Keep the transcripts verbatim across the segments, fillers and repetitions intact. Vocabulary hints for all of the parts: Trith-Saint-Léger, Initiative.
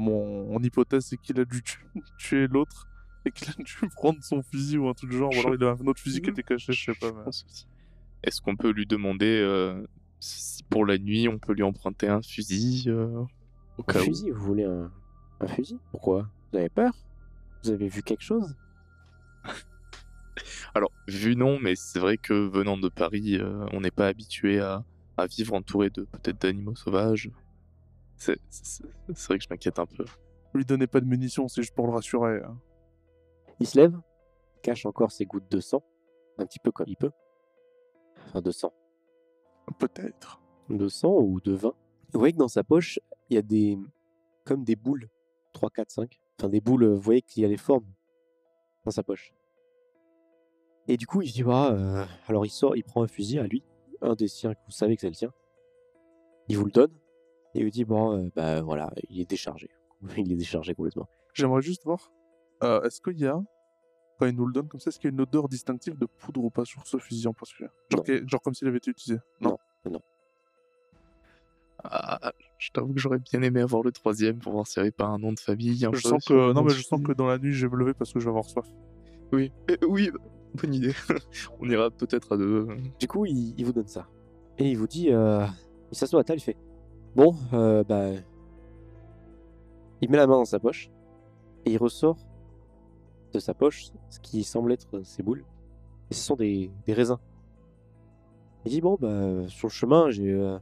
Mon, mon hypothèse, c'est qu'il a dû tuer l'autre et qu'il a dû prendre son fusil ou un truc du genre. Ou alors il a un autre fusil qui était caché, je sais pas. Mais... Est-ce qu'on peut lui demander euh, si pour la nuit on peut lui emprunter un fusil euh, au cas où ? Un fusil ? Vous voulez un, un fusil ? Pourquoi ? Vous avez peur ? Vous avez vu quelque chose ? Alors, vu non, mais c'est vrai que venant de Paris, euh, on n'est pas habitué à, à vivre entouré de peut-être d'animaux sauvages. C'est, c'est, c'est vrai que je m'inquiète un peu. Lui donnez pas de munitions, c'est juste pour le rassurer. Hein. Il se lève, cache encore ses gouttes de sang, un petit peu comme il peut. Enfin, de sang. Peut-être. De sang ou de vin. Vous voyez que dans sa poche, il y a des... comme des boules. trois, quatre, cinq. Enfin, des boules, vous voyez qu'il y a des formes dans sa poche. Et du coup, il se dit, bah, euh... alors il sort, il prend un fusil à lui, un des siens, que vous savez que c'est le sien. Il vous le donne, et il lui dit, bon, euh, bah voilà, il est déchargé. Il est déchargé complètement. J'aimerais juste voir, euh, est-ce qu'il y a, quand il nous le donne comme ça, est-ce qu'il y a une odeur distinctive de poudre ou pas sur ce fusil en particulier ? Genre, genre comme s'il avait été utilisé ? Non, non, non. Ah, je t'avoue que j'aurais bien aimé avoir le troisième pour voir s'il n'y avait pas un nom de famille. Un je sens que, non, mais je sens que dans la nuit, je vais me lever parce que je vais avoir soif. Oui, euh, oui. Bonne idée. On ira peut-être à deux. Du coup, il, il vous donne ça. Et il vous dit... Euh, il s'assoit à table, il fait... Bon, euh, bah... Il met la main dans sa poche. Et il ressort de sa poche ce qui semble être ses boules. Et ce sont des, des raisins. Il dit, bon, bah... Sur le chemin, j'ai... Euh,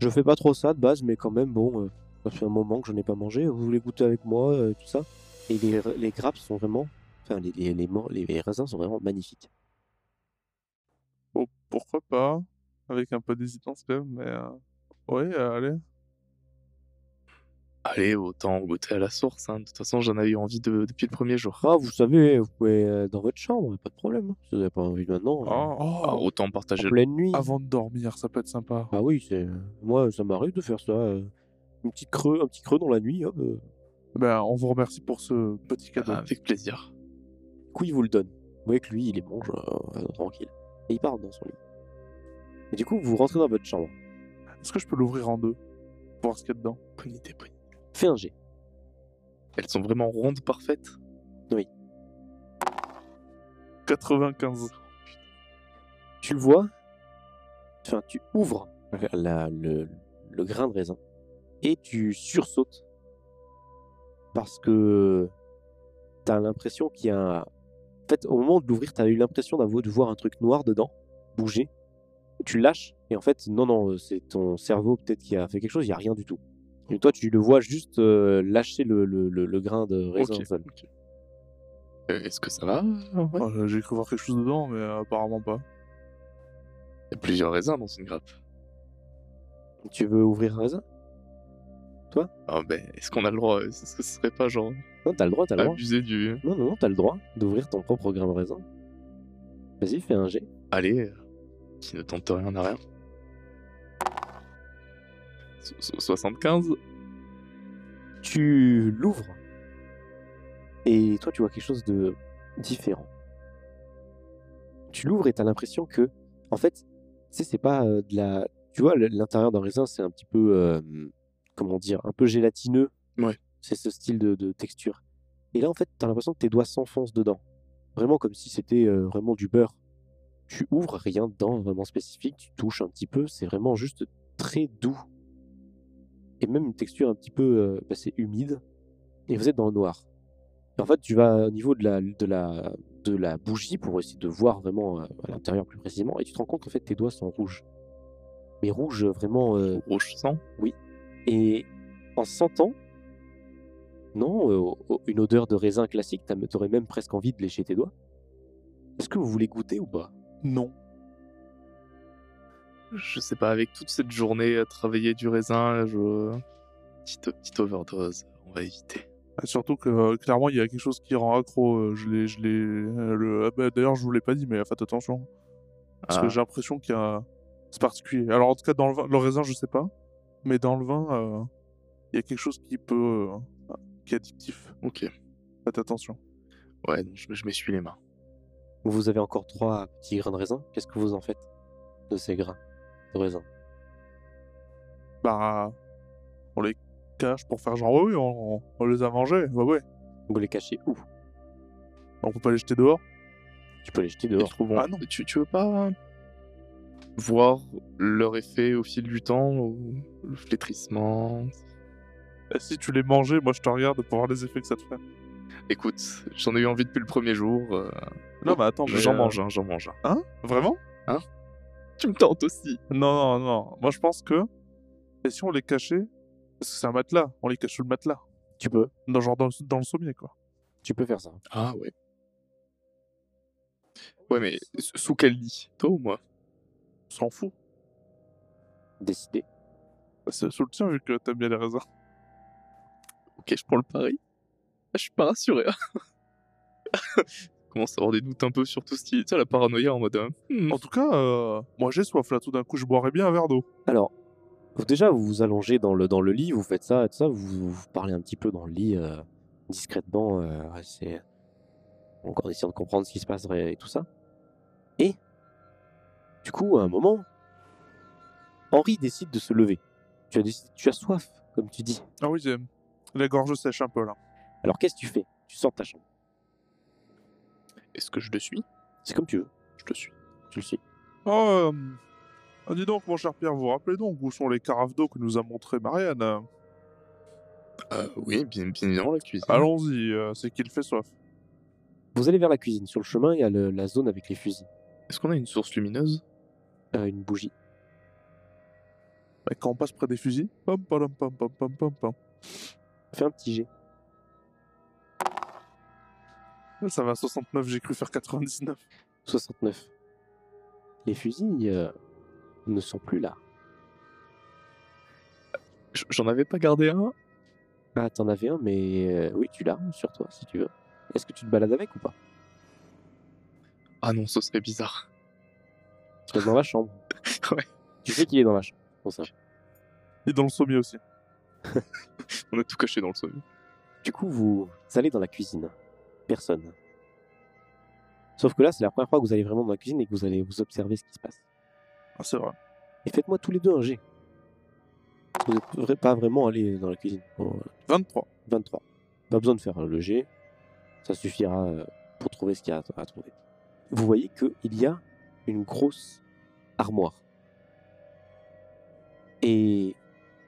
je fais pas trop ça de base, mais quand même, bon... Euh, ça fait un moment que je n'ai pas mangé. Vous voulez goûter avec moi, euh, tout ça. Et les, les grappes sont vraiment... Enfin, les, les, les, les raisins sont vraiment magnifiques. Oh, pourquoi pas ? Avec un peu d'hésitance, quand même, mais... Euh... Oui, euh, allez. Allez, autant goûter à la source, hein. De toute façon, j'en avais eu envie de, depuis le premier jour. Ah, vous savez, vous pouvez euh, dans votre chambre, pas de problème. Si vous n'avez pas envie maintenant... Ah, euh... oh, ah, autant partager... En pleine nuit. Avant de dormir, ça peut être sympa. Ah oui, c'est... Moi, ça m'arrive de faire ça. Euh... Une petite creux, un petit creux dans la nuit, hop. Euh... Ben, on vous remercie pour ce petit cadeau. Ah, avec plaisir. Du coup, il vous le donne. Vous voyez que lui, il les mange euh, tranquille. Et il part dans son lit. Et du coup, vous rentrez dans votre chambre. Est-ce que je peux l'ouvrir en deux pour voir ce qu'il y a dedans ? Bonne idée, bonne idée. Fais un jet. Elles sont vraiment rondes, parfaites ? Oui. quatre-vingt-quinze. Tu le vois ? Enfin, tu ouvres la, le, le grain de raisin et tu sursautes parce que t'as l'impression qu'il y a un... En fait, au moment de l'ouvrir, t'as eu l'impression d'avoir de voir un truc noir dedans, bouger. Tu lâches, et en fait, non, non, c'est ton cerveau peut-être qui a fait quelque chose, il n'y a rien du tout. Et toi, tu le vois juste euh, lâcher le, le, le, le grain de raisin okay, seul. Okay. Euh, est-ce que ça va ouais. oh, J'ai cru voir quelque chose dedans, mais euh, apparemment pas. Il y a plusieurs raisins dans une grappe. Tu veux ouvrir un raisin ? Toi ? Ah ben, est-ce qu'on a le droit ? Est-ce que ce serait pas genre... Non, t'as le droit, t'as le droit. Abuser du... Non, non, non, t'as le droit d'ouvrir ton propre grain de raisin. Vas-y, fais un jet. Allez, qui ne tente rien n'a rien. soixante-quinze. Tu l'ouvres. Et toi, tu vois quelque chose de différent. Tu l'ouvres et t'as l'impression que... En fait, tu sais, c'est pas euh, de la... Tu vois, l'intérieur d'un raisin, c'est un petit peu... Euh, comment dire ? Un peu gélatineux. Ouais. C'est ce style de, de texture. Et là, en fait, t'as l'impression que tes doigts s'enfoncent dedans. Vraiment comme si c'était euh, vraiment du beurre. Tu ouvres rien dedans, vraiment spécifique. Tu touches un petit peu. C'est vraiment juste très doux. Et même une texture un petit peu... Euh, bah, c'est humide. Et vous êtes dans le noir. Et en fait, tu vas au niveau de la, de la, de la bougie pour essayer de voir vraiment euh, à l'intérieur plus précisément. Et tu te rends compte qu'en fait, tes doigts sont rouges. Mais rouges, vraiment... Euh... Rouge sang ? Oui. Et en sentant... Non, euh, une odeur de raisin classique, t'aurais même presque envie de lécher tes doigts. Est-ce que vous voulez goûter ou pas ? Non. Je sais pas, avec toute cette journée à travailler du raisin, je... Petite, petite overdose, on va éviter. Ah, surtout que, euh, clairement, il y a quelque chose qui rend accro. Euh, je l'ai... Je l'ai euh, le... ah, bah, d'ailleurs, je vous l'ai pas dit, mais faites attention. Parce ah. que j'ai l'impression qu'il y a... C'est particulier. Alors, en tout cas, dans le, vin, le raisin, je sais pas. Mais dans le vin, euh, il y a quelque chose qui peut... Euh... qui est addictif. Ok. Faites attention. Ouais, je, je m'essuie les mains. Vous avez encore trois petits grains de raisin. Qu'est-ce que vous en faites de ces grains de raisin ? Bah, on les cache pour faire genre oh oui, on, on les a mangés, ouais ouais. Vous les cachez où? On peut pas les jeter dehors? Tu peux les jeter dehors. Bon. Ah non, mais tu, tu veux pas voir leur effet au fil du temps, le flétrissement? Bah, si tu les mangeais, moi je te regarde pour voir les effets que ça te fait. Écoute, j'en ai eu envie depuis le premier jour. Euh... Non, non, bah attends, j'en euh... mange un, j'en mange un. Hein? Vraiment? Hein? Tu me tentes aussi? Non, non, non. Moi je pense que. Et si on les cachait? Parce que c'est un matelas, on les cache sous le matelas. Tu peux. Dans, genre dans, dans le sommier, quoi. Tu peux faire ça. Ah ouais. Ouais, mais sous quel lit? Toi ou moi? On s'en fout. Décidé. C'est sous le tien, vu que t'aimes bien les raisins. Ok, je prends le pari. Je suis pas rassuré. Je commence à avoir des doutes un peu sur tout ce qui est... Tu sais, la paranoïa en mode... Hmm. En tout cas, euh, moi j'ai soif, là. Tout d'un coup, je boirais bien un verre d'eau. Alors... Déjà, vous vous allongez dans le, dans le lit, vous faites ça, tout ça, vous, vous parlez un petit peu dans le lit, euh, discrètement, euh, c'est... Donc, en essayant de comprendre ce qui se passerait et tout ça. Et, du coup, à un moment, Henri décide de se lever. Tu as, décid... tu as soif, comme tu dis. Ah oui, la gorge sèche un peu, là. Alors, qu'est-ce que tu fais? Tu sors de ta chambre. Est-ce que je le suis? C'est comme tu veux. Je te suis. Tu le suis. Oh... Euh... Ah, dis donc, mon cher Pierre, vous vous rappelez donc où sont les carafes d'eau que nous a montré Marianne? Euh, oui, bien évidemment, la cuisine. Allons-y, euh, c'est qu'il fait soif. Vous allez vers la cuisine. Sur le chemin, il y a le, la zone avec les fusils. Est-ce qu'on a une source lumineuse? euh, Une bougie. Bah, quand on passe près des fusils, pom pom pom pom pom pom pom. Fais un petit jet. Ça va à soixante-neuf, j'ai cru faire quatre-vingt-dix-neuf. soixante-neuf. Les fusils... Euh... ne sont plus là. J'en avais pas gardé un? Ah, t'en avais un, mais... Euh, oui, tu l'as sur toi, si tu veux. Est-ce que tu te balades avec ou pas? Ah non, ce serait bizarre. Tu es dans la chambre. Ouais. Tu sais qu'il est dans la chambre, pour ça. Et dans le sommier aussi. On a tout caché dans le sommier. Du coup, vous allez dans la cuisine. Personne. Sauf que là, c'est la première fois que vous allez vraiment dans la cuisine et que vous allez vous observer ce qui se passe. Ah, c'est vrai. Et faites-moi tous les deux un G. Vous n'êtes pas vraiment allé dans la cuisine. Bon, vingt-trois. vingt-trois. Pas besoin de faire le G. Ça suffira pour trouver ce qu'il y a à trouver. Vous voyez qu'il y a une grosse armoire. Et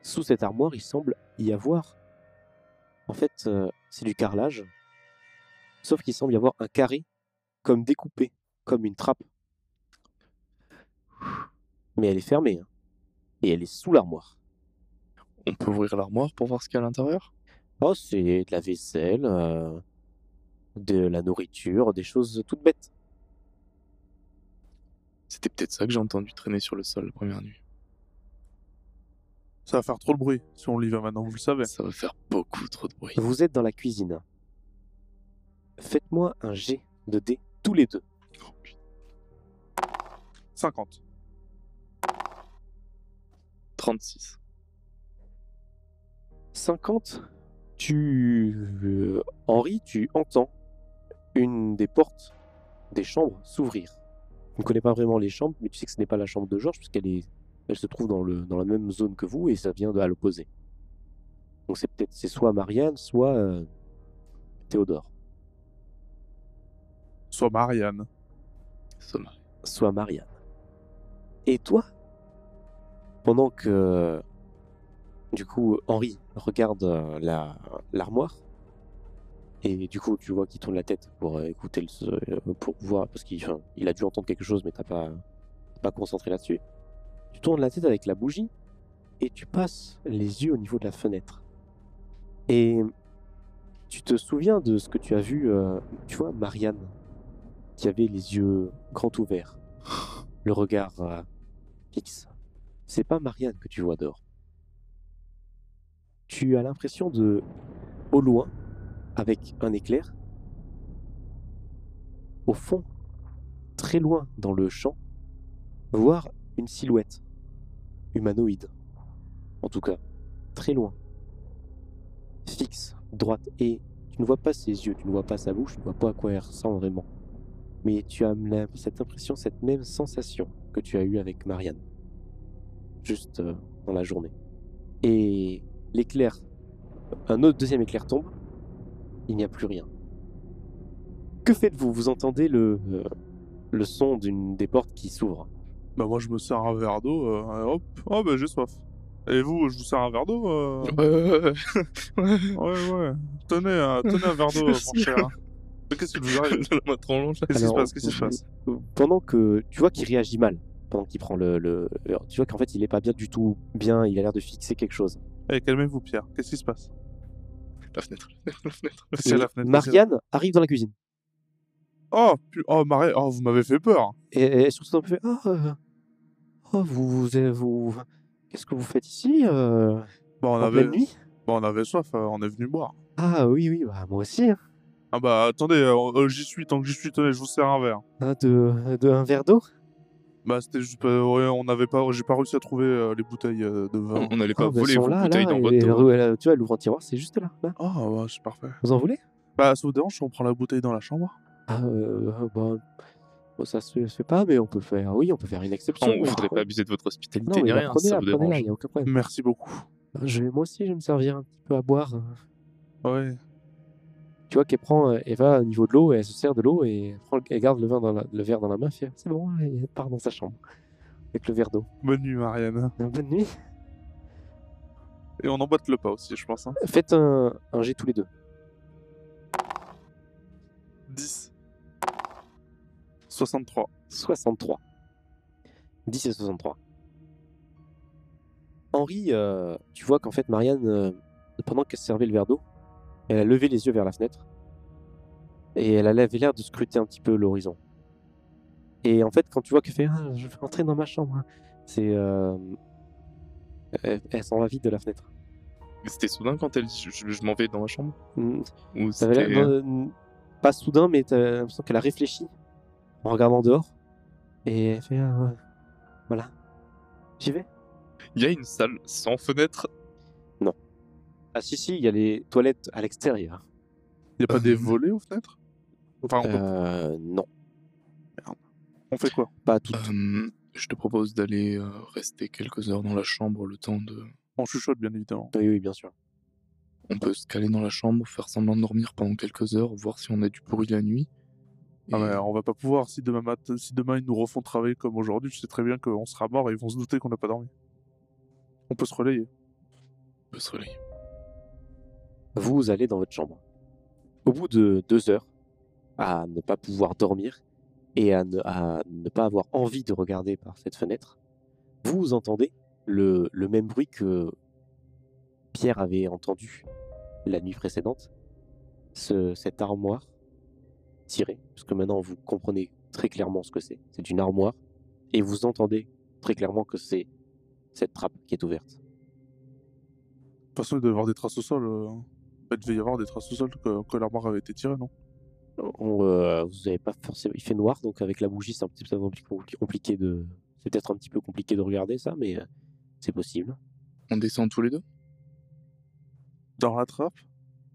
sous cette armoire, il semble y avoir... En fait, c'est du carrelage. Sauf qu'il semble y avoir un carré comme découpé, comme une trappe. Mais elle est fermée, hein. Et elle est sous l'armoire. On peut ouvrir l'armoire pour voir ce qu'il y a à l'intérieur? Oh, c'est de la vaisselle, euh, de la nourriture, des choses toutes bêtes. C'était peut-être ça que j'ai entendu traîner sur le sol la première nuit. Ça va faire trop de bruit, si on l'y va maintenant, vous le savez. Ça va faire beaucoup trop de bruit. Vous êtes dans la cuisine. Faites-moi un G de dés, tous les deux. Oh, putain. cinquante. trente-six. cinquante. Tu... Euh, Henri, tu entends une des portes des chambres s'ouvrir. Tu ne connais pas vraiment les chambres, mais tu sais que ce n'est pas la chambre de Georges, puisqu'elle est... elle se trouve dans, le... dans la même zone que vous, et ça vient de à l'opposé. Donc c'est peut-être c'est soit Marianne, soit euh, Théodore. Soit Marianne. Soit Marianne. Soit Marianne. Et toi ? Pendant que, du coup, Henri regarde la, l'armoire, et du coup, tu vois qu'il tourne la tête pour écouter, le, pour voir, parce qu'il enfin, il a dû entendre quelque chose, mais t'as pas, pas concentré là-dessus. Tu tournes la tête avec la bougie, et tu passes les yeux au niveau de la fenêtre. Et tu te souviens de ce que tu as vu, euh, tu vois, Marianne, qui avait les yeux grands ouverts, le regard euh, fixe. C'est pas Marianne que tu vois dehors. Tu as l'impression de, au loin, avec un éclair, au fond, très loin dans le champ, voir une silhouette humanoïde. En tout cas, très loin. Fixe, droite, et tu ne vois pas ses yeux, tu ne vois pas sa bouche, tu ne vois pas à quoi elle ressemble vraiment. Mais tu as cette impression, cette même sensation que tu as eue avec Marianne. Juste dans la journée. Et l'éclair Un autre deuxième éclair tombe. Il n'y a plus rien. Que faites-vous? Vous entendez le, euh, le son d'une des portes qui s'ouvre. Bah moi je me sers un verre d'eau, euh, hop, oh bah j'ai soif. Et vous, je vous sers un verre d'eau euh... ouais, ouais, ouais. ouais, ouais. Tenez, euh, tenez un verre d'eau, mon cher. Qu'est-ce que vous arrivez? La main trop longue. Qu'est-ce qui se passe? Qu'est-ce qui se passe? Pendant que tu vois qu'il réagit mal, pendant qu'il prend le, le... tu vois qu'en fait il est pas bien du tout. Bien, il a l'air de fixer quelque chose. Eh, calmez-vous, Pierre. Qu'est-ce qui se passe? La fenêtre, la fenêtre. C'est la fenêtre. Marianne arrive dans la cuisine. Oh, pu... oh, Marie... oh, vous m'avez fait peur. Et, et surtout, on me fait, ah, oh, euh... oh, vous, vous, vous... qu'est-ce que vous faites ici euh... bah, on en avait... pleine nuit? Bah, on avait soif, euh, on est venu boire. Ah oui, oui, bah, moi aussi. Hein. Ah bah, attendez, euh, j'y suis, tant que j'y suis, tenez, je vous sers un verre. Ah, de, de un verre d'eau? Bah, c'était juste, euh, on n'avait pas, j'ai pas réussi à trouver euh, les bouteilles euh, de vin. On n'allait pas ah, voler bah, vos là, bouteilles là, dans votre dos. Elle, tu vois, elle ouvre un tiroir, c'est juste là. là. Oh, bah, c'est parfait. Vous en voulez? Bah, ça vous dérange, on prend la bouteille dans la chambre. Ah, euh, bah, bon, ça se fait pas, mais on peut faire, oui, on peut faire une exception. On ne voudrait pas abuser de votre hospitalité, non, ni rien, ça là, vous dérange. Là, y a aucun problème. Merci beaucoup. Je vais, moi aussi, je vais me servir un petit peu à boire. Ouais. Tu vois qu'elle prend, elle va au niveau de l'eau, elle se sert de l'eau et prend, elle garde le, vin dans la, le verre dans la main, fait, c'est bon, elle part dans sa chambre avec le verre d'eau. Bonne nuit, Marianne. Bonne nuit. Et on emboîte le pas aussi, je pense. Hein. Faites un, un jet tous les deux. dix. soixante-trois. soixante-trois. dix et soixante-trois. Henri, euh, tu vois qu'en fait, Marianne, euh, pendant qu'elle servait le verre d'eau, elle a levé les yeux vers la fenêtre et elle avait l'air de scruter un petit peu l'horizon. Et en fait, quand tu vois qu'elle fait ah, « je vais rentrer dans ma chambre », c'est... Euh... Elle, elle s'en va vite de la fenêtre. C'était soudain quand elle dit « je, je m'en vais dans ma chambre mmh. » Ou c'était... Non, pas soudain, mais t'as l'impression qu'elle a réfléchi en regardant dehors. Et elle fait ah, « voilà, j'y vais ». Il y a une salle sans fenêtre? Non. Ah si, si, il y a les toilettes à l'extérieur. Il n'y a pas euh... des volets aux fenêtres? Enfin, on euh, peut... Non. Merde. On fait quoi? Pas tout. Euh, je te propose d'aller euh, rester quelques heures dans la chambre, le temps de... On chuchote, bien évidemment. Oui, oui, bien sûr. On peut se caler dans la chambre, faire semblant de dormir pendant quelques heures, voir si on a du bruit la nuit. Et... Ah mais on va pas pouvoir, si demain, mat- si demain ils nous refont travailler comme aujourd'hui, je sais très bien qu'on sera mort et ils vont se douter qu'on n'a pas dormi. On peut se relayer. On peut se relayer. Vous allez dans votre chambre. Au bout de deux heures, à ne pas pouvoir dormir et à ne, à ne pas avoir envie de regarder par cette fenêtre, vous entendez le, le même bruit que Pierre avait entendu la nuit précédente. Ce, cette armoire tirée, parce que maintenant vous comprenez très clairement ce que c'est. C'est une armoire et vous entendez très clairement que c'est cette trappe qui est ouverte. De toute façon, il doit y avoir des traces au sol. Euh... Il devait y avoir des traces au sol que, que l'armoire avait été tirée, non? On, euh, vous avez pas forcément. Il fait noir, donc avec la bougie, c'est un petit peu compliqué de. C'est peut-être un petit peu compliqué de regarder ça, mais c'est possible. On descend tous les deux dans la trappe.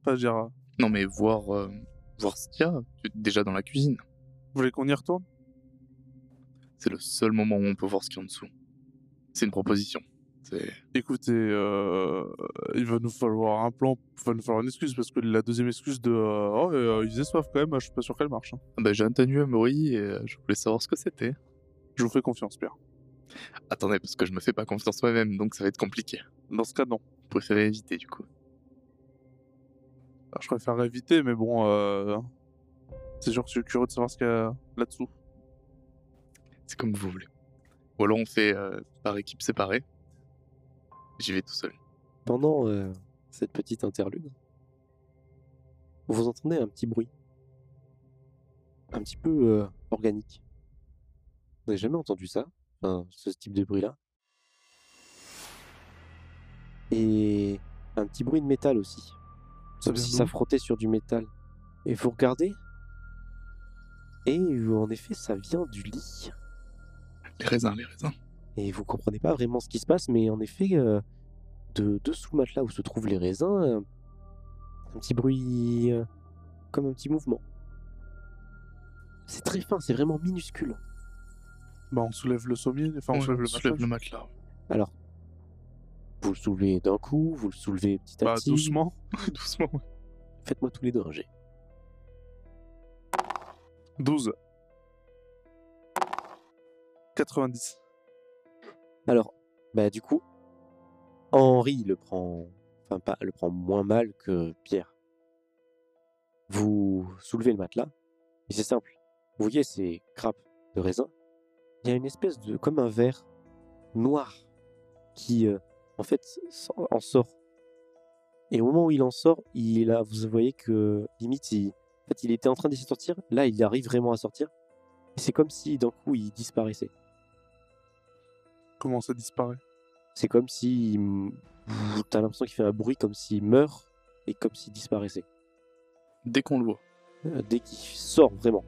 Pas Gérard. Non, mais voir, euh, voir ce qu'il y a déjà dans la cuisine. Vous voulez qu'on y retourne? C'est le seul moment où on peut voir ce qu'il y a en dessous. C'est une proposition. C'est... Écoutez, euh, il va nous falloir un plan, il va nous falloir une excuse parce que la deuxième excuse de euh, oh, euh, ils aient soif quand même, je suis pas sûr qu'elle marche. Hein. Ah bah, j'ai entendu un bruit et je voulais savoir ce que c'était. Je vous fais confiance, Pierre. Attendez, parce que je me fais pas confiance moi-même, donc ça va être compliqué. Dans ce cas, non. Vous préférez éviter du coup? Alors, je préfère éviter, mais bon, euh, c'est sûr que je suis curieux de savoir ce qu'il y a là-dessous. C'est comme vous voulez. Ou alors on fait euh, par équipe séparée. J'y vais tout seul. Pendant euh, cette petite interlude, vous entendez un petit bruit. Un petit peu euh, organique. Vous n'avez jamais entendu ça, enfin, ce type de bruit-là. Et un petit bruit de métal aussi. Comme si ça frottait sur du métal. Et vous regardez. Et en effet, ça vient du lit. Les raisins, les raisins. Et vous comprenez pas vraiment ce qui se passe, mais en effet, euh, de, de sous le matelas où se trouvent les raisins, euh, un petit bruit, euh, comme un petit mouvement. C'est très fin, c'est vraiment minuscule. Bah on soulève le sommier, enfin on, ouais, soulève, on le soulève le matelas. Alors, Vous le soulevez d'un coup, vous le soulevez petit à bah, petit. Doucement, doucement. Faites-moi tous les deux un jet. douze. quatre-vingt-dix. Alors, bah du coup, Henri le prend, enfin pas, le prend moins mal que Pierre. Vous soulevez le matelas, et c'est simple. Vous voyez ces grappes de raisin. Il y a une espèce de, comme un verre noir qui, euh, en fait, en sort. Et au moment où il en sort, il a, vous voyez que limite, il, en fait, il était en train d'essayer de sortir. Là, il arrive vraiment à sortir. C'est comme si d'un coup, il disparaissait. Comment ça disparaît? C'est comme si... T'as l'impression qu'il fait un bruit comme s'il meurt et comme s'il disparaissait. Dès qu'on le voit. Euh, dès qu'il sort vraiment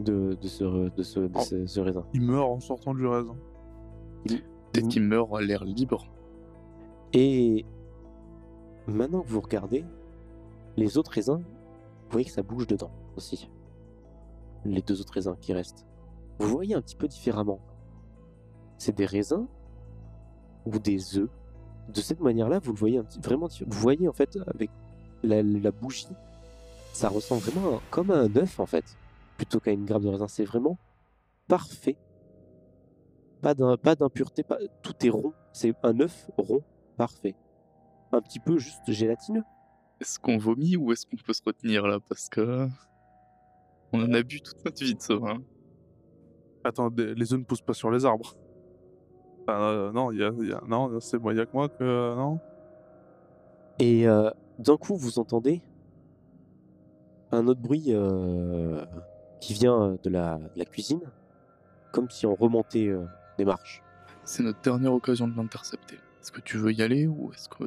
de, de, ce, de, ce, de oh. ce, ce raisin. Il meurt en sortant du raisin. Il... Peut-être qu'il meurt à l'air libre. Et maintenant que vous regardez, les autres raisins, vous voyez que ça bouge dedans aussi. Les deux autres raisins qui restent. Vous voyez un petit peu différemment. C'est des raisins ou des œufs. De cette manière-là, vous le voyez un petit, vraiment. Vous voyez en fait avec la, la bougie, ça ressemble vraiment à, comme à un œuf en fait, plutôt qu'à une grappe de raisin. C'est vraiment parfait. Pas d'impureté, pas, tout est rond. C'est un œuf rond, parfait. Un petit peu juste gélatineux. Est-ce qu'on vomit ou est-ce qu'on peut se retenir là? Parce que... On en a bu toute notre vie de ça. Hein. Attends, les œufs ne poussent pas sur les arbres. Enfin, euh, non, y a, y a, non c'est moi, il n'y a que moi que... Euh, non. Et euh, d'un coup, vous entendez un autre bruit euh, qui vient de la, de la cuisine, comme si on remontait... Euh, des marches. C'est notre dernière occasion de l'intercepter. Est-ce que tu veux y aller ou est-ce que...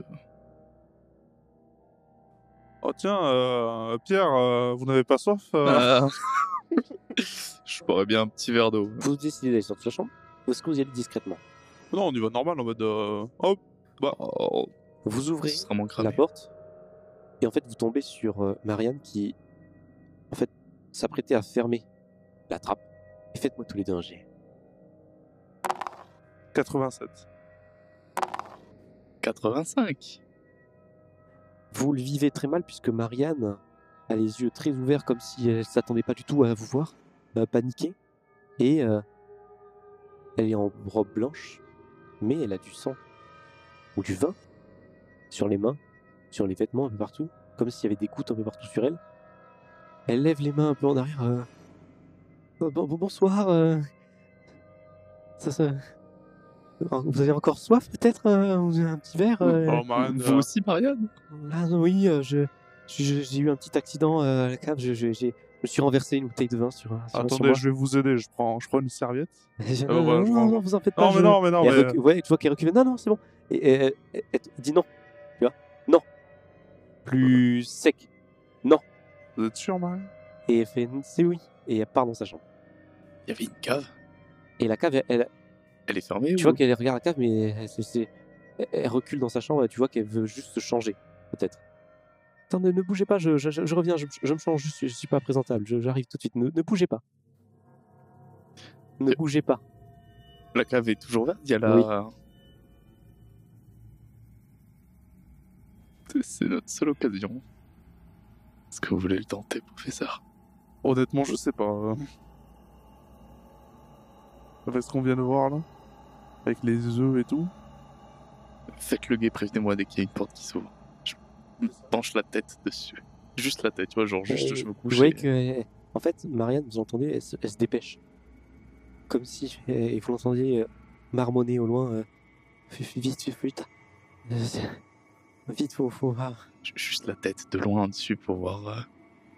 Oh tiens, euh, Pierre, euh, vous n'avez pas soif euh... euh... Je pourrais bien un petit verre d'eau. Vous décidez d'aller sortir de la chambre ou est-ce que vous y allez discrètement? Non, on y va normal en mode... Euh... Oh, bah. oh. Vous ouvrez la porte et en fait vous tombez sur euh, Marianne qui en fait s'apprêtait à fermer la trappe. Et faites-moi tous les deux un jet. quatre-vingt-sept. quatre-vingt-cinq. Vous le vivez très mal puisque Marianne a les yeux très ouverts comme si elle ne s'attendait pas du tout à vous voir, euh, paniquée. Et euh, elle est en robe blanche, mais elle a du sang ou du vin sur les mains, sur les vêtements, un peu partout, comme s'il y avait des gouttes un peu partout sur elle. Elle lève les mains un peu en arrière. Euh, bon, bon, bonsoir. Euh, ça, ça... Vous avez encore soif peut-être? Vous avez un petit verre? Oh, Marianne, vous aussi, Marianne? Ah, oui, euh, je, je, je, j'ai eu un petit accident euh, à la cave. Je, je, je, je me suis renversé une bouteille de vin sur. sur Attendez, sur moi. Je vais vous aider. Je prends, je prends une serviette. Je, euh, non, voilà, non, prends... non, vous en faites pas. Non, je... mais non, mais non. Mais... Recu... Ouais, tu vois qu'elle recule. Non, non, c'est bon. Et, et, et, et, et dis non. Tu vois? Non. Plus sec. Non. Vous êtes sûr, Marianne? Et elle fait c'est oui. Et elle part dans sa chambre. Il y avait une cave. Et la cave, elle. elle... Elle est fermée. Tu ou... vois qu'elle regarde la cave, mais elle, elle, elle, elle recule dans sa chambre. Et tu vois qu'elle veut juste se changer, peut-être. Attends, ne, ne bougez pas, je, je, je reviens, je, je me change, je suis, je suis pas présentable, je, j'arrive tout de suite. Ne, ne bougez pas. Ne je... bougez pas. La cave est toujours verte, il y a la... Oui. C'est notre seule occasion. Est-ce que vous voulez le tenter, professeur? Honnêtement, je sais pas. Avec ce qu'on vient de voir là, avec les œufs et tout. Faites le guet, prévenez-moi dès qu'il y a une porte qui s'ouvre. Je me penche la tête dessus. Juste la tête, tu vois, genre juste et je me couche. Vous voyez et... que, en fait, Marianne, vous entendez, elle se, elle se dépêche. Comme si, et vous l'entendiez marmonner au loin. Euh, vite, vite, vite. Vite, faut, faut voir. Juste la tête de loin dessus pour voir euh,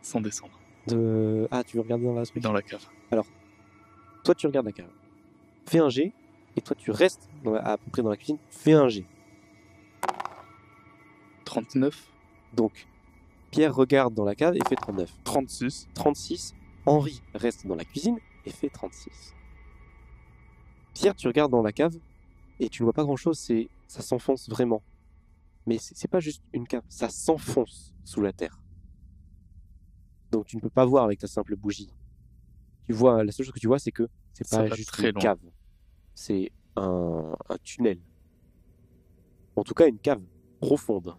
sans descendre. De... Ah, tu veux regarder dans la Dans la cave. Alors, toi, tu regardes la cave. Fais un G, et toi tu restes dans la, à peu près dans la cuisine, fais un G. trente-neuf. Donc, Pierre regarde dans la cave et fait trente-neuf. trente-six. trente-six. Henri reste dans la cuisine et fait trente-six. Pierre, tu regardes dans la cave et tu ne vois pas grand-chose, c'est, ça s'enfonce vraiment. Mais c'est, c'est pas juste une cave, ça s'enfonce sous la terre. Donc tu ne peux pas voir avec ta simple bougie. Tu vois, la seule chose que tu vois, c'est que c'est pas juste une cave. C'est un, un tunnel. en tout cas une cave profonde.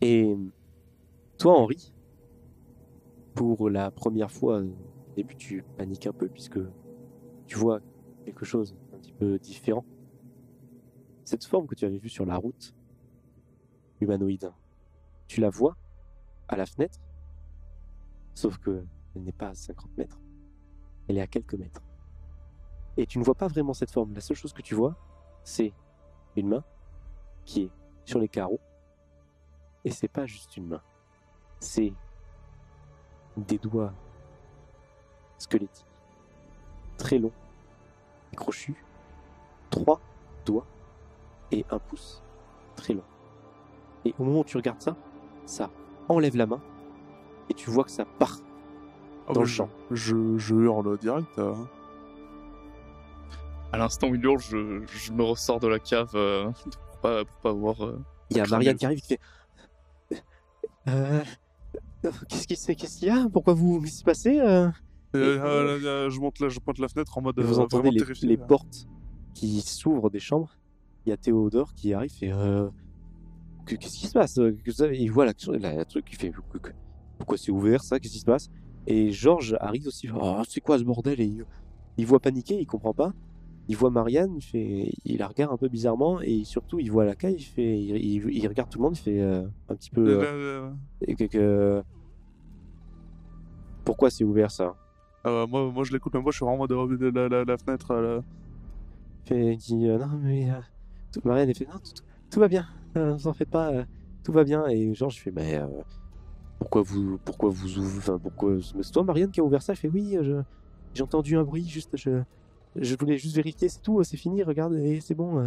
Et toi, Henri, pour la première fois, au début tu paniques un peu puisque tu vois quelque chose un petit peu différent. Cette forme que tu avais vue sur la route, humanoïde, tu la vois à la fenêtre, sauf qu'elle n'est pas à cinquante mètres, elle est à quelques mètres. Et tu ne vois pas vraiment cette forme. La seule chose que tu vois, c'est une main qui est sur les carreaux. Et c'est pas juste une main. C'est des doigts squelettiques, très longs et crochus. Trois doigts et un pouce, très long. Et au moment où tu regardes ça, ça enlève la main et tu vois que ça part oh dans oui, le champ. Je, je hurle direct. Euh... À l'instant où il hurle, je, je me ressors de la cave euh, pour, pas, pour pas voir. Euh, il y a Marianne qui arrive qui fait. Euh, qu'est-ce qui c'est, qu'est-ce qu'il y a? Pourquoi vous vous s'est passé euh... Et, euh, euh, euh, je monte là, je pointe la fenêtre en mode. Vous euh, entendez les, les portes qui s'ouvrent des chambres. Il y a Théodore qui arrive et euh, qu'est-ce qui se passe? Il voit la, la, la truc, il fait pourquoi c'est ouvert ça? Qu'est-ce qui se passe? Et Georges arrive aussi. Oh, c'est quoi ce bordel? Et il, il voit paniquer, il comprend pas. Il voit Marianne, il fait, il la regarde un peu bizarrement et surtout il voit la caille, il fait, il, il, il regarde tout le monde, il fait euh, un petit peu. Euh, euh, euh, euh, pourquoi c'est ouvert ça? euh, Moi, moi je l'écoute, mais moi je suis vraiment devant de la, la, la fenêtre. La... Fait, il dit euh, non mais euh, tout, Marianne elle fait non tout, tout, tout va bien, euh, vous en faites pas, euh, tout va bien. Et Georges fait mais euh, pourquoi vous, pourquoi vous ouvrez, enfin pourquoi c'est toi Marianne qui a ouvert ça? Il fait oui, je, j'ai entendu un bruit, juste je. Je voulais juste vérifier, c'est tout, c'est fini, regarde, c'est bon.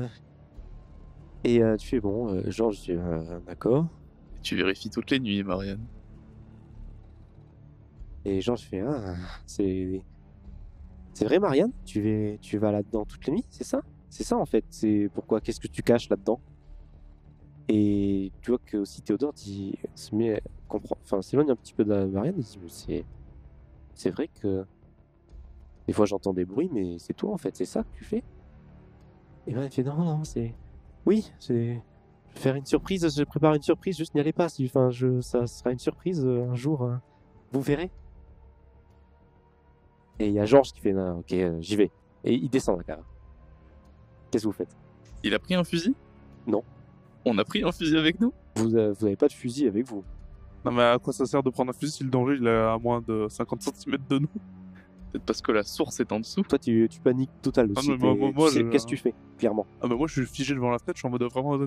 Et euh, tu fais bon, euh, Georges, tu euh, d'accord. Tu vérifies toutes les nuits, Marianne. Et Georges fait ah, c'est c'est vrai, Marianne, tu vas tu vas là-dedans toutes les nuits, c'est ça, c'est ça en fait, c'est pourquoi, qu'est-ce que tu caches là-dedans? Et tu vois que aussi Théodore dit se met comprend, enfin s'éloigne un petit peu de Marianne, il dit c'est c'est vrai que des fois, j'entends des bruits, mais c'est toi, en fait. C'est ça que tu fais? Et ben, elle fait, non, non, c'est... Oui, c'est... Je vais faire une surprise, je prépare une surprise, juste n'y allez pas. Si... Enfin, je... ça sera une surprise, euh, un jour, euh, vous verrez. Et il y a Georges qui fait, non, ok, euh, j'y vais. Et il descend, la cave. Qu'est-ce que vous faites? Il a pris un fusil? Non. On a pris un fusil avec nous? Vous euh, vous n'avez pas de fusil avec vous. Non, mais à quoi ça sert de prendre un fusil si le danger, il est à moins de cinquante centimètres de nous? Parce que la source est en dessous. Toi, tu, tu paniques total aussi. Ah, moi, moi, moi, tu sais, qu'est-ce que tu fais, clairement? Ah, mais moi, je suis figé devant la fenêtre, je suis en mode vraiment.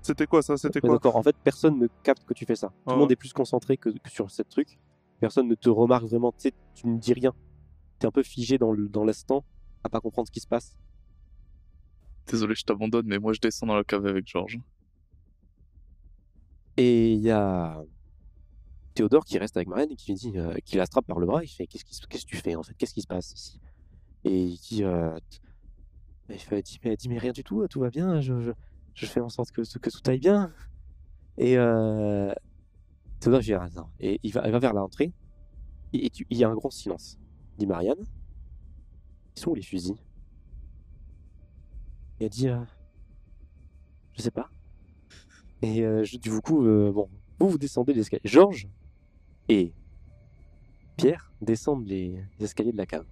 C'était quoi ça? C'était quoi? D'accord, en fait, personne ne capte que tu fais ça. Tout le ah. monde est plus concentré que, que sur ce truc. Personne ne te remarque vraiment. Tu sais, tu ne dis rien. T'es un peu figé dans, le, dans l'instant, à pas comprendre ce qui se passe. Désolé, je t'abandonne, mais moi, je descends dans la cave avec Georges. Et il y a Théodore qui reste avec Marianne et qui lui dit, euh, qui l'attrape par le bras, il fait qu'est-ce que qu'est-ce que tu fais en fait, qu'est-ce qui se passe ici? Et il dit, euh, il fait, dit, mais, dit mais rien du tout, tout va bien, je, je, je fais en sorte que, que tout aille bien. Et euh, Théodore dit ah, non. Et il va, il va vers l'entrée et, et tu, il y a un grand silence. Il dit Marianne, ils sont où les fusils? Il a dit, euh, je sais pas. Et euh, je, du coup, euh, bon, vous vous descendez l'escalier. Georges et Pierre descendent les escaliers de la cave.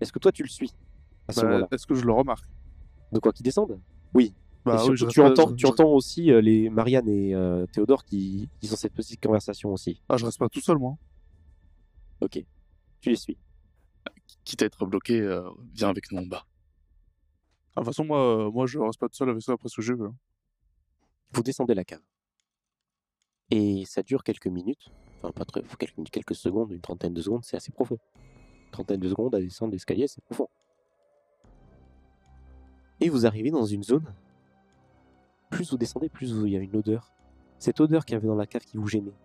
Est-ce que toi tu le suis à ce bah, moment-là? Est-ce que je le remarque? De quoi qu'ils descendent? Oui. Bah, oui surtout, tu, entends, je... tu entends aussi euh, les Marianne et euh, Théodore qui, qui ont cette petite conversation aussi. Ah, je reste pas tout seul moi. Ok, tu les suis. Quitte à être bloqué, euh, viens avec nous en bas. Ah, de toute façon, moi, euh, moi je reste pas tout seul avec ça après ce que j'ai vu. Vous descendez la cave. Et ça dure quelques minutes, enfin pas très, quelques, quelques secondes, une trentaine de secondes, c'est assez profond. Une trentaine de secondes à descendre l'escalier, c'est profond. Et vous arrivez dans une zone, plus vous descendez, plus vous, il y a une odeur. Cette odeur qu'il y avait dans la cave qui vous gênait,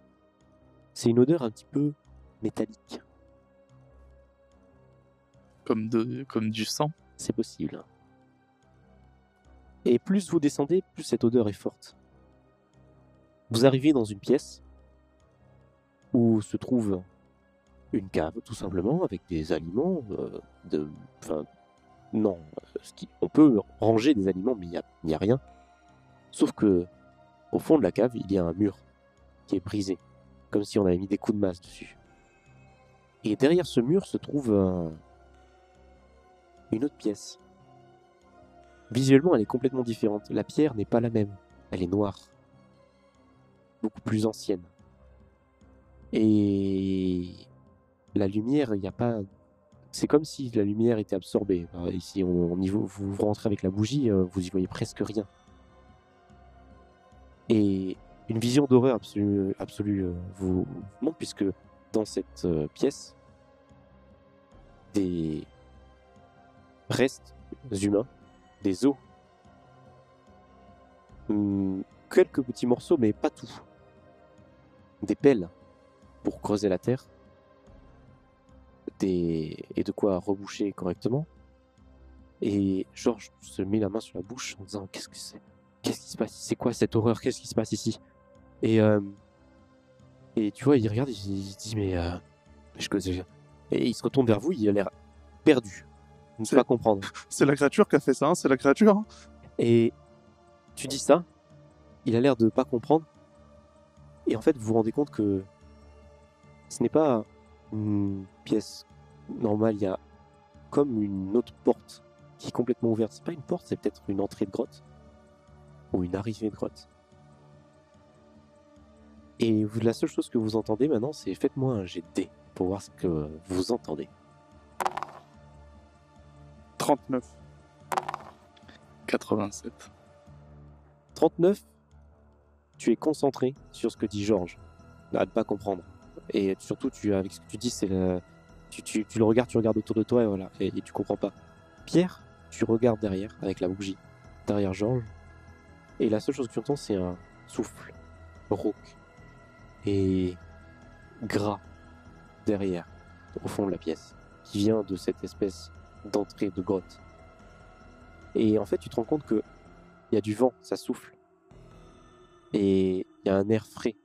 c'est une odeur un petit peu métallique. Comme, de, comme du sang? C'est possible. Et plus vous descendez, plus cette odeur est forte. Vous arrivez dans une pièce où se trouve une cave, tout simplement, avec des aliments, euh, de, non, ce qui, on peut ranger des aliments, mais il n'y a, y a rien. Sauf que au fond de la cave, il y a un mur qui est brisé, comme si on avait mis des coups de masse dessus. Et derrière ce mur se trouve un, une autre pièce. Visuellement, elle est complètement différente. La pierre n'est pas la même. Elle est noire. Beaucoup plus ancienne. Et la lumière, il n'y a pas... C'est comme si la lumière était absorbée. Et si on, on y, vous rentrez avec la bougie, vous y voyez presque rien. Et une vision d'horreur absolue, absolue vous montre, puisque dans cette pièce, des restes humains, des os, hum, quelques petits morceaux, mais pas tout, des pelles pour creuser la terre, des... et de quoi reboucher correctement. Et Georges se met la main sur la bouche en disant « Qu'est-ce que c'est ? Qu'est-ce qui se passe ? C'est quoi cette horreur ? Qu'est-ce qui se passe ici ?» Et euh, et tu vois, il regarde, il se dit « Mais euh, je connais... » Et il se retourne vers vous, il a l'air perdu. Vous ne pouvez pas comprendre. C'est la créature qui a fait ça, hein, c'est la créature. Hein. Et tu dis ça, il a l'air de ne pas comprendre. Et en fait, vous vous rendez compte que ce n'est pas une pièce normale, il y a comme une autre porte qui est complètement ouverte. C'est pas une porte, c'est peut-être une entrée de grotte. Ou une arrivée de grotte. Et vous, la seule chose que vous entendez maintenant, c'est faites-moi un jet de dés pour voir ce que vous entendez. trente-neuf. quatre-vingt-sept. trente-neuf, tu es concentré sur ce que dit Georges, à ne pas comprendre. Et surtout, tu, avec ce que tu dis, c'est le, tu, tu, tu le regardes, tu regardes autour de toi et voilà, et, et tu comprends pas. Pierre, tu regardes derrière, avec la bougie, derrière Georges, et la seule chose que tu entends, c'est un souffle rauque et gras derrière, au fond de la pièce, qui vient de cette espèce d'entrée de grotte. Et en fait, tu te rends compte que il y a du vent, ça souffle, et il y a un air frais,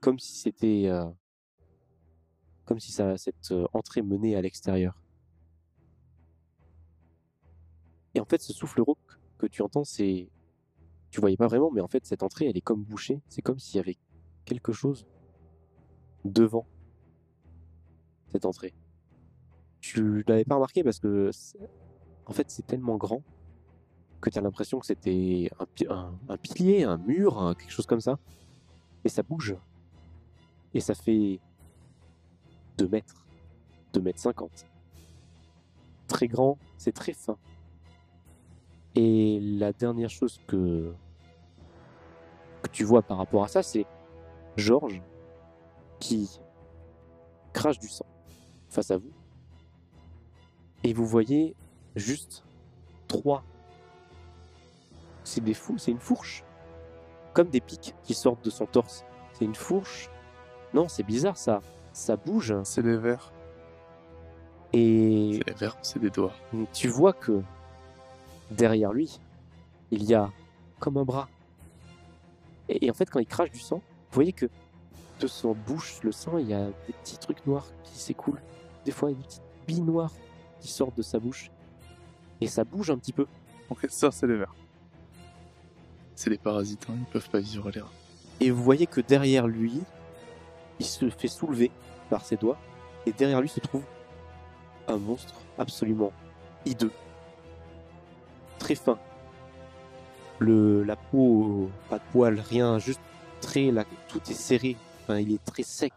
comme si c'était, euh, comme si ça, cette euh, entrée menait à l'extérieur. Et en fait, ce souffle rauque que tu entends, c'est, tu voyais pas vraiment, mais en fait, cette entrée, elle est comme bouchée. C'est comme s'il y avait quelque chose devant cette entrée. Tu l'avais pas remarqué parce que, en fait, c'est tellement grand que tu as l'impression que c'était un, un, un pilier, un mur, un, quelque chose comme ça. Et ça bouge. Et ça fait deux mètres, deux mètres cinquante. Très grand, c'est très fin. Et la dernière chose que, que tu vois par rapport à ça, c'est Georges qui crache du sang face à vous. Et vous voyez juste trois... C'est des fou... c'est une fourche. Comme des pics qui sortent de son torse. C'est une fourche. Non, c'est bizarre, ça. Ça bouge. C'est des vers. Et... C'est des vers, c'est des doigts. Tu vois que derrière lui, il y a comme un bras. Et, et en fait, quand il crache du sang, vous voyez que de son bouche, le sang, il y a des petits trucs noirs qui s'écoulent. Des fois, il y a des petites billes noires qui sortent de sa bouche. Et ça bouge un petit peu. Ok, ça, c'est des vers. C'est des parasites, hein, ils peuvent pas vivre l'air. Et vous voyez que derrière lui, il se fait soulever par ses doigts. Et derrière lui se trouve un monstre absolument hideux. Très fin. Le, la peau, pas de poils, rien, juste très, là, tout est serré. Enfin, il est très sec,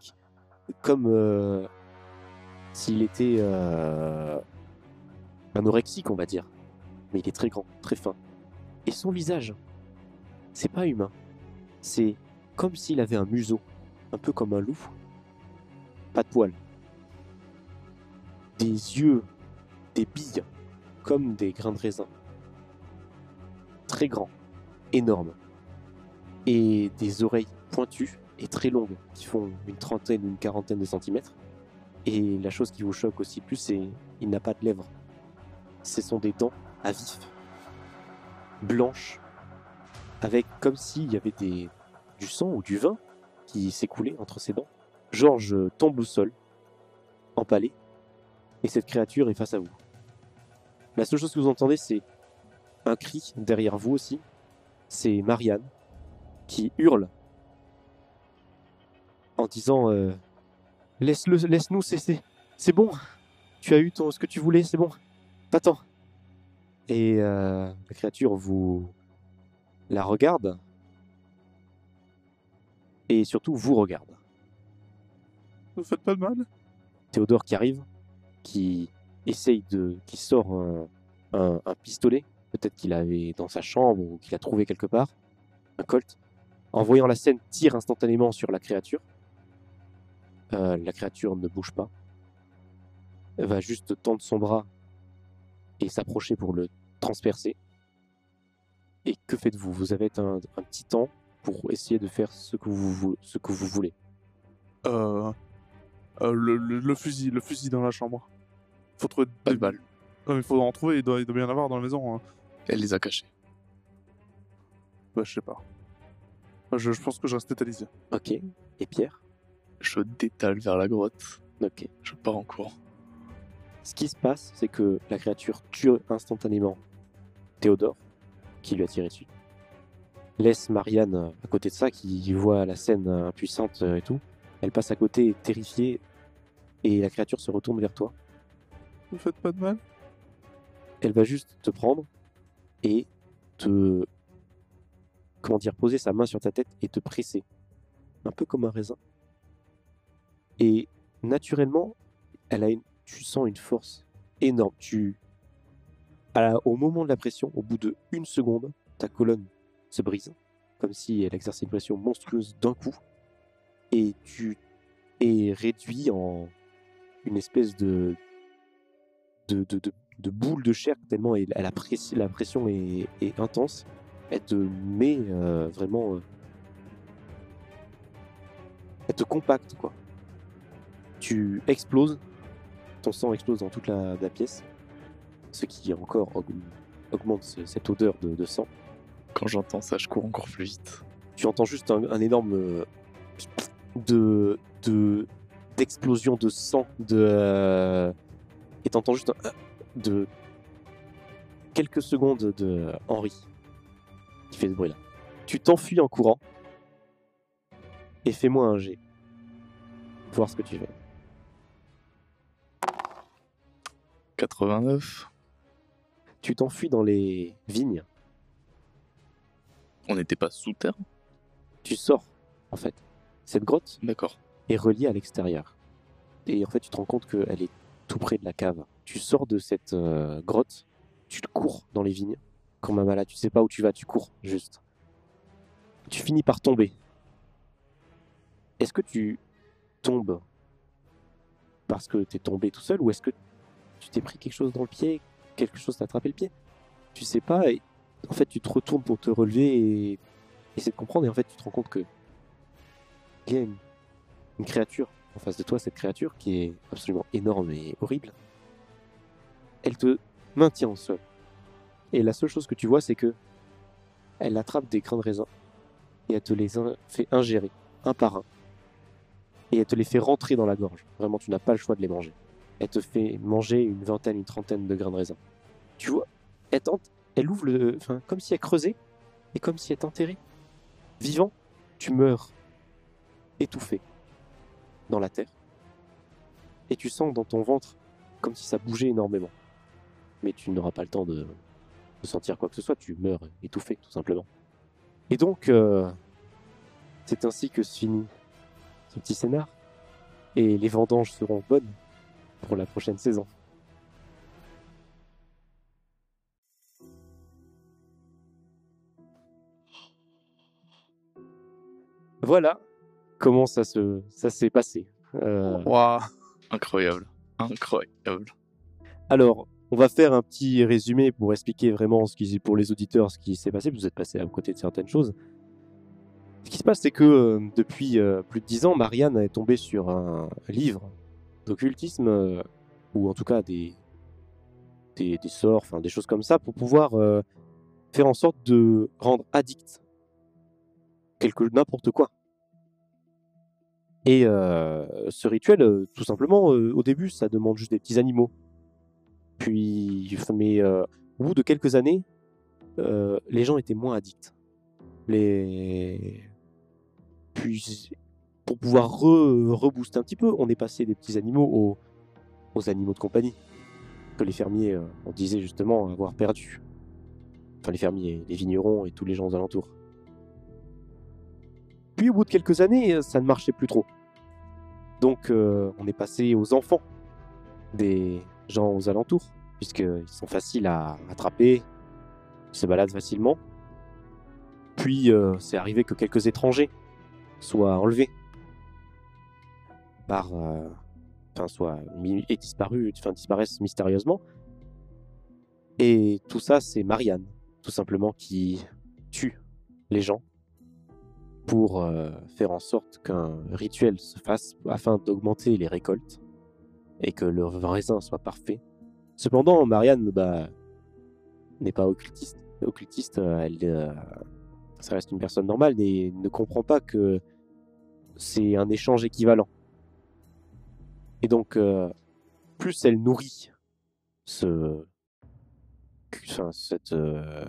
comme euh, s'il était euh, anorexique, on va dire. Mais il est très grand, très fin. Et son visage, c'est pas humain. C'est comme s'il avait un museau, un peu comme un loup. Pas de poils. Des yeux, des billes, comme des grains de raisin. Très grand, énorme, et des oreilles pointues et très longues qui font une trentaine, une quarantaine de centimètres. Et la chose qui vous choque aussi plus, c'est qu'il n'a pas de lèvres. Ce sont des dents à vif, blanches, avec comme s'il y avait des, du sang ou du vin qui s'écoulait entre ses dents. Georges tombe au sol, empalé, et cette créature est face à vous. La seule chose que vous entendez, c'est un cri derrière vous aussi. C'est Marianne qui hurle en disant euh, « Laisse-le, laisse-nous cesser. C'est bon. Tu as eu ton, ce que tu voulais, c'est bon. Va-t'en. » Et euh, la créature vous la regarde et surtout vous regarde. Ne faites pas de mal. Théodore qui arrive, qui essaye de, qui sort un, un, un pistolet, peut-être qu'il avait dans sa chambre ou qu'il a trouvé quelque part, un Colt. En voyant la scène, tire instantanément sur la créature. Euh, la créature ne bouge pas. Elle va juste tendre son bras et s'approcher pour le transpercer. Et que faites-vous? Vous avez un, un petit temps pour essayer de faire ce que vous, ce que vous voulez. Euh, euh, le, le, le fusil, le fusil dans la chambre. Faut trouver des, des balles. Non, mais faut en trouver, il doit, il doit bien en avoir dans la maison. Hein. Elle les a cachées. Bah, je sais pas. Je, je pense que je reste tétanisé. Ok. Et Pierre? Je détale vers la grotte. Ok. Je pars en courant. Ce qui se passe, c'est que la créature tue instantanément Théodore, qui lui a tiré dessus. Laisse Marianne à côté de ça, qui voit la scène impuissante et tout. Elle passe à côté, terrifiée, et la créature se retourne vers toi. Ne faites pas de mal. Elle va juste te prendre et te... Comment dire, poser sa main sur ta tête et te presser. Un peu comme un raisin. Et naturellement, elle a une... tu sens une force énorme. Tu... La... Au moment de la pression, au bout de une seconde, ta colonne se brise, comme si elle exerçait une pression monstrueuse d'un coup. Et tu es réduit en une espèce de... De, de, de, de boule de chair tellement elle, elle a pressi, la pression est, est intense. Elle te met euh, vraiment... Euh, elle te compacte, quoi. Tu exploses. Ton sang explose dans toute la, la pièce. Ce qui encore augmente ce, cette odeur de, de sang. Quand j'entends ça, je cours encore plus vite. Tu entends juste un, un énorme... Euh, de, de, d'explosion de sang, de... Euh, et t'entends juste un de quelques secondes de Henri qui fait ce bruit là. Tu t'enfuis en courant et fais-moi un jet. Voir ce que tu fais. quatre-vingt-neuf. Tu t'enfuis dans les vignes. On n'était pas sous terre? Tu sors en fait. Cette grotte, d'accord, est reliée à l'extérieur. Et en fait tu te rends compte qu'elle est tout près de la cave. Tu sors de cette euh, grotte, tu cours dans les vignes, comme un malade, tu sais pas où tu vas, tu cours juste. Tu finis par tomber. Est-ce que tu tombes parce que t'es tombé tout seul ou est-ce que tu t'es pris quelque chose dans le pied, quelque chose t'a attrapé le pied? Tu sais pas et en fait tu te retournes pour te relever et essayer de comprendre et en fait tu te rends compte que il y a une, une créature en face de toi, cette créature qui est absolument énorme et horrible, elle te maintient au sol. Et la seule chose que tu vois, c'est que elle attrape des grains de raisin et elle te les in- fait ingérer, un par un. Et elle te les fait rentrer dans la gorge. Vraiment, tu n'as pas le choix de les manger. Elle te fait manger une vingtaine, une trentaine de grains de raisin. Tu vois, elle tente, elle ouvre le... Enfin, comme si elle creusait et comme si elle t'enterrait. Vivant, tu meurs étouffé dans la terre, et tu sens dans ton ventre comme si ça bougeait énormément. Mais tu n'auras pas le temps de, de sentir quoi que ce soit, tu meurs étouffé, tout simplement. Et donc, euh, c'est ainsi que se finit ce petit scénar, et les vendanges seront bonnes pour la prochaine saison. Voilà comment ça se ça s'est passé. Euh... Wow. Incroyable, incroyable. Alors, on va faire un petit résumé pour expliquer vraiment ce qui, pour les auditeurs, ce qui s'est passé. Vous êtes passé à côté de certaines choses. Ce qui se passe, c'est que euh, depuis euh, plus de dix ans, Marianne est tombée sur un livre d'occultisme euh, ou en tout cas des des, des sorts, enfin des choses comme ça, pour pouvoir euh, faire en sorte de rendre addict quelque n'importe quoi. Et euh, ce rituel, euh, tout simplement, euh, au début, ça demande juste des petits animaux. Puis, mais euh, au bout de quelques années, euh, les gens étaient moins addicts. Les... Puis, pour pouvoir re-rebooster un petit peu, on est passé des petits animaux aux, aux animaux de compagnie, que les fermiers, euh, on disait justement, avoir perdu. Enfin, les fermiers, les vignerons et tous les gens aux alentours. Puis, au bout de quelques années, ça ne marchait plus trop. Donc, euh, on est passé aux enfants des gens aux alentours, puisqu'ils sont faciles à attraper, ils se baladent facilement. Puis, euh, c'est arrivé que quelques étrangers soient enlevés, par, euh, enfin, soient et disparus, enfin, disparaissent mystérieusement. Et tout ça, c'est Marianne, tout simplement, qui tue les gens pour euh, faire en sorte qu'un rituel se fasse afin d'augmenter les récoltes et que le raisin soit parfait. Cependant, Marianne bah, n'est pas occultiste. Occultiste, elle, euh, ça reste une personne normale et ne comprend pas que c'est un échange équivalent. Et donc, euh, plus elle nourrit ce, enfin, cette, euh,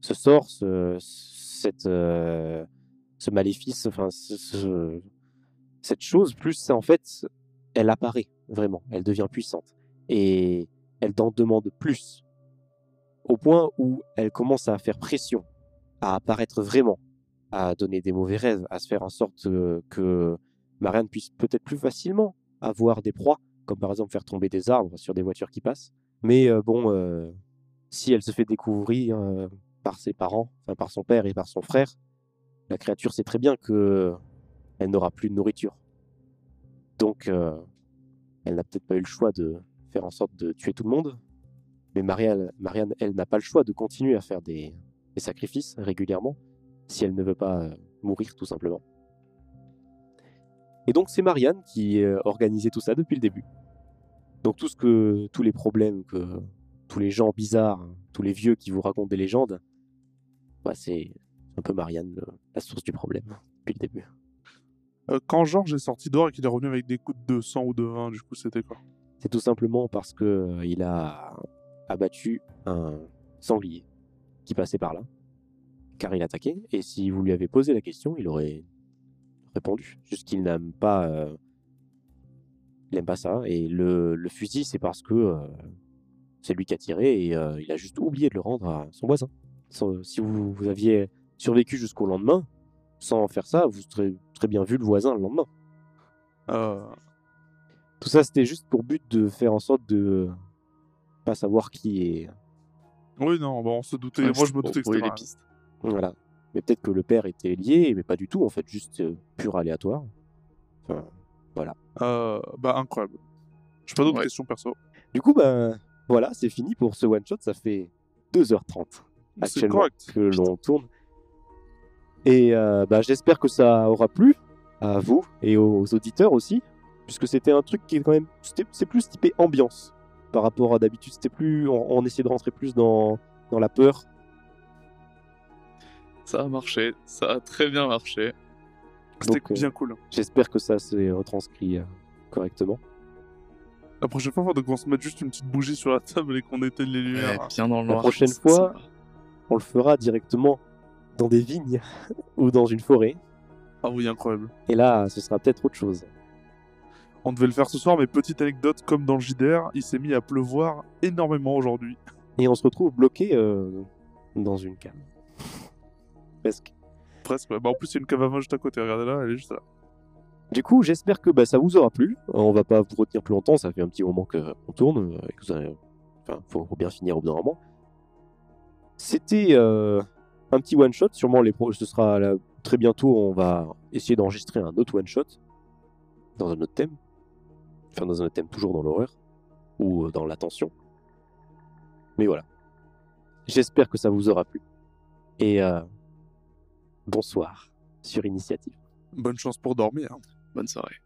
ce sort, ce, cette, euh, ce maléfice, enfin, ce, ce, cette chose, plus en fait, elle apparaît vraiment, elle devient puissante et elle en demande plus, au point où elle commence à faire pression, à apparaître vraiment, à donner des mauvais rêves, à se faire en sorte que Marianne puisse peut-être plus facilement avoir des proies, comme par exemple faire tomber des arbres sur des voitures qui passent. Mais euh, bon, euh, si elle se fait découvrir euh, par ses parents, enfin par son père et par son frère, la créature sait très bien que elle n'aura plus de nourriture. Donc, euh, elle n'a peut-être pas eu le choix de faire en sorte de tuer tout le monde. Mais Marianne, Marianne elle, n'a pas le choix de continuer à faire des, des sacrifices régulièrement si elle ne veut pas mourir, tout simplement. Et donc, c'est Marianne qui euh, organisait tout ça depuis le début. Donc, tout ce que, tous les problèmes, que, tous les gens bizarres, tous les vieux qui vous racontent des légendes, bah, c'est un peu Marianne, le, la source du problème, depuis le début. Quand Georges est sorti dehors et qu'il est revenu avec des coups de sang ou de vin, du coup, c'était quoi? C'est tout simplement parce que euh, il a abattu un sanglier qui passait par là, car il attaquait, et si vous lui avez posé la question, il aurait répondu. Juste qu'il n'aime pas, euh, il n'aime pas ça, et le, le fusil, c'est parce que euh, c'est lui qui a tiré, et euh, il a juste oublié de le rendre à son voisin. Sans, si vous, vous aviez survécu jusqu'au lendemain, sans faire ça, vous serez très bien vu le voisin le lendemain. Euh... Tout ça, c'était juste pour but de faire en sorte de pas savoir qui est... Oui, non, bah on se doutait. Ouais, moi, je me doutais que c'était les pistes. Voilà. Mais peut-être que le père était lié, mais pas du tout, en fait. Juste euh, pur aléatoire. Enfin, voilà. Euh, bah, incroyable. J'ai pas d'autres ouais. questions, perso. Du coup, bah, voilà, c'est fini pour ce one-shot. Ça fait deux heures trente actuellement que l'on tourne. Et euh, bah, j'espère que ça aura plu à vous et aux auditeurs aussi, puisque c'était un truc qui est quand même... C'est plus typé ambiance par rapport à d'habitude. C'était plus... On, on essayait de rentrer plus dans, dans la peur. Ça a marché. Ça a très bien marché. C'était bien euh, cool. J'espère que ça s'est retranscrit euh, correctement. La prochaine fois, il faudrait qu'on se mette juste une petite bougie sur la table et qu'on éteigne les lumières. Ouais, bien dans le noir. La prochaine fois, on le fera directement dans des vignes ou dans une forêt. Ah oui, incroyable. Et là, ce sera peut-être autre chose. On devait le faire ce soir, mais petite anecdote, comme dans le J D R, il s'est mis à pleuvoir énormément aujourd'hui. Et on se retrouve bloqué euh, dans une cave. Presque. Presque, ouais. Bah, en plus, il y a une cave à vin juste à côté, regardez là, elle est juste là. Du coup, j'espère que bah, ça vous aura plu. On va pas vous retenir plus longtemps, ça fait un petit moment qu'on tourne. Et que vous avez... Enfin, faut bien finir au bout d'un moment. C'était... Euh... un petit one-shot, sûrement les pro ce sera là, très bientôt, on va essayer d'enregistrer un autre one-shot, dans un autre thème, enfin dans un autre thème toujours dans l'horreur, ou dans l'attention. Mais voilà. J'espère que ça vous aura plu. Et euh, bonsoir sur Initiative. Bonne chance pour dormir. Bonne soirée.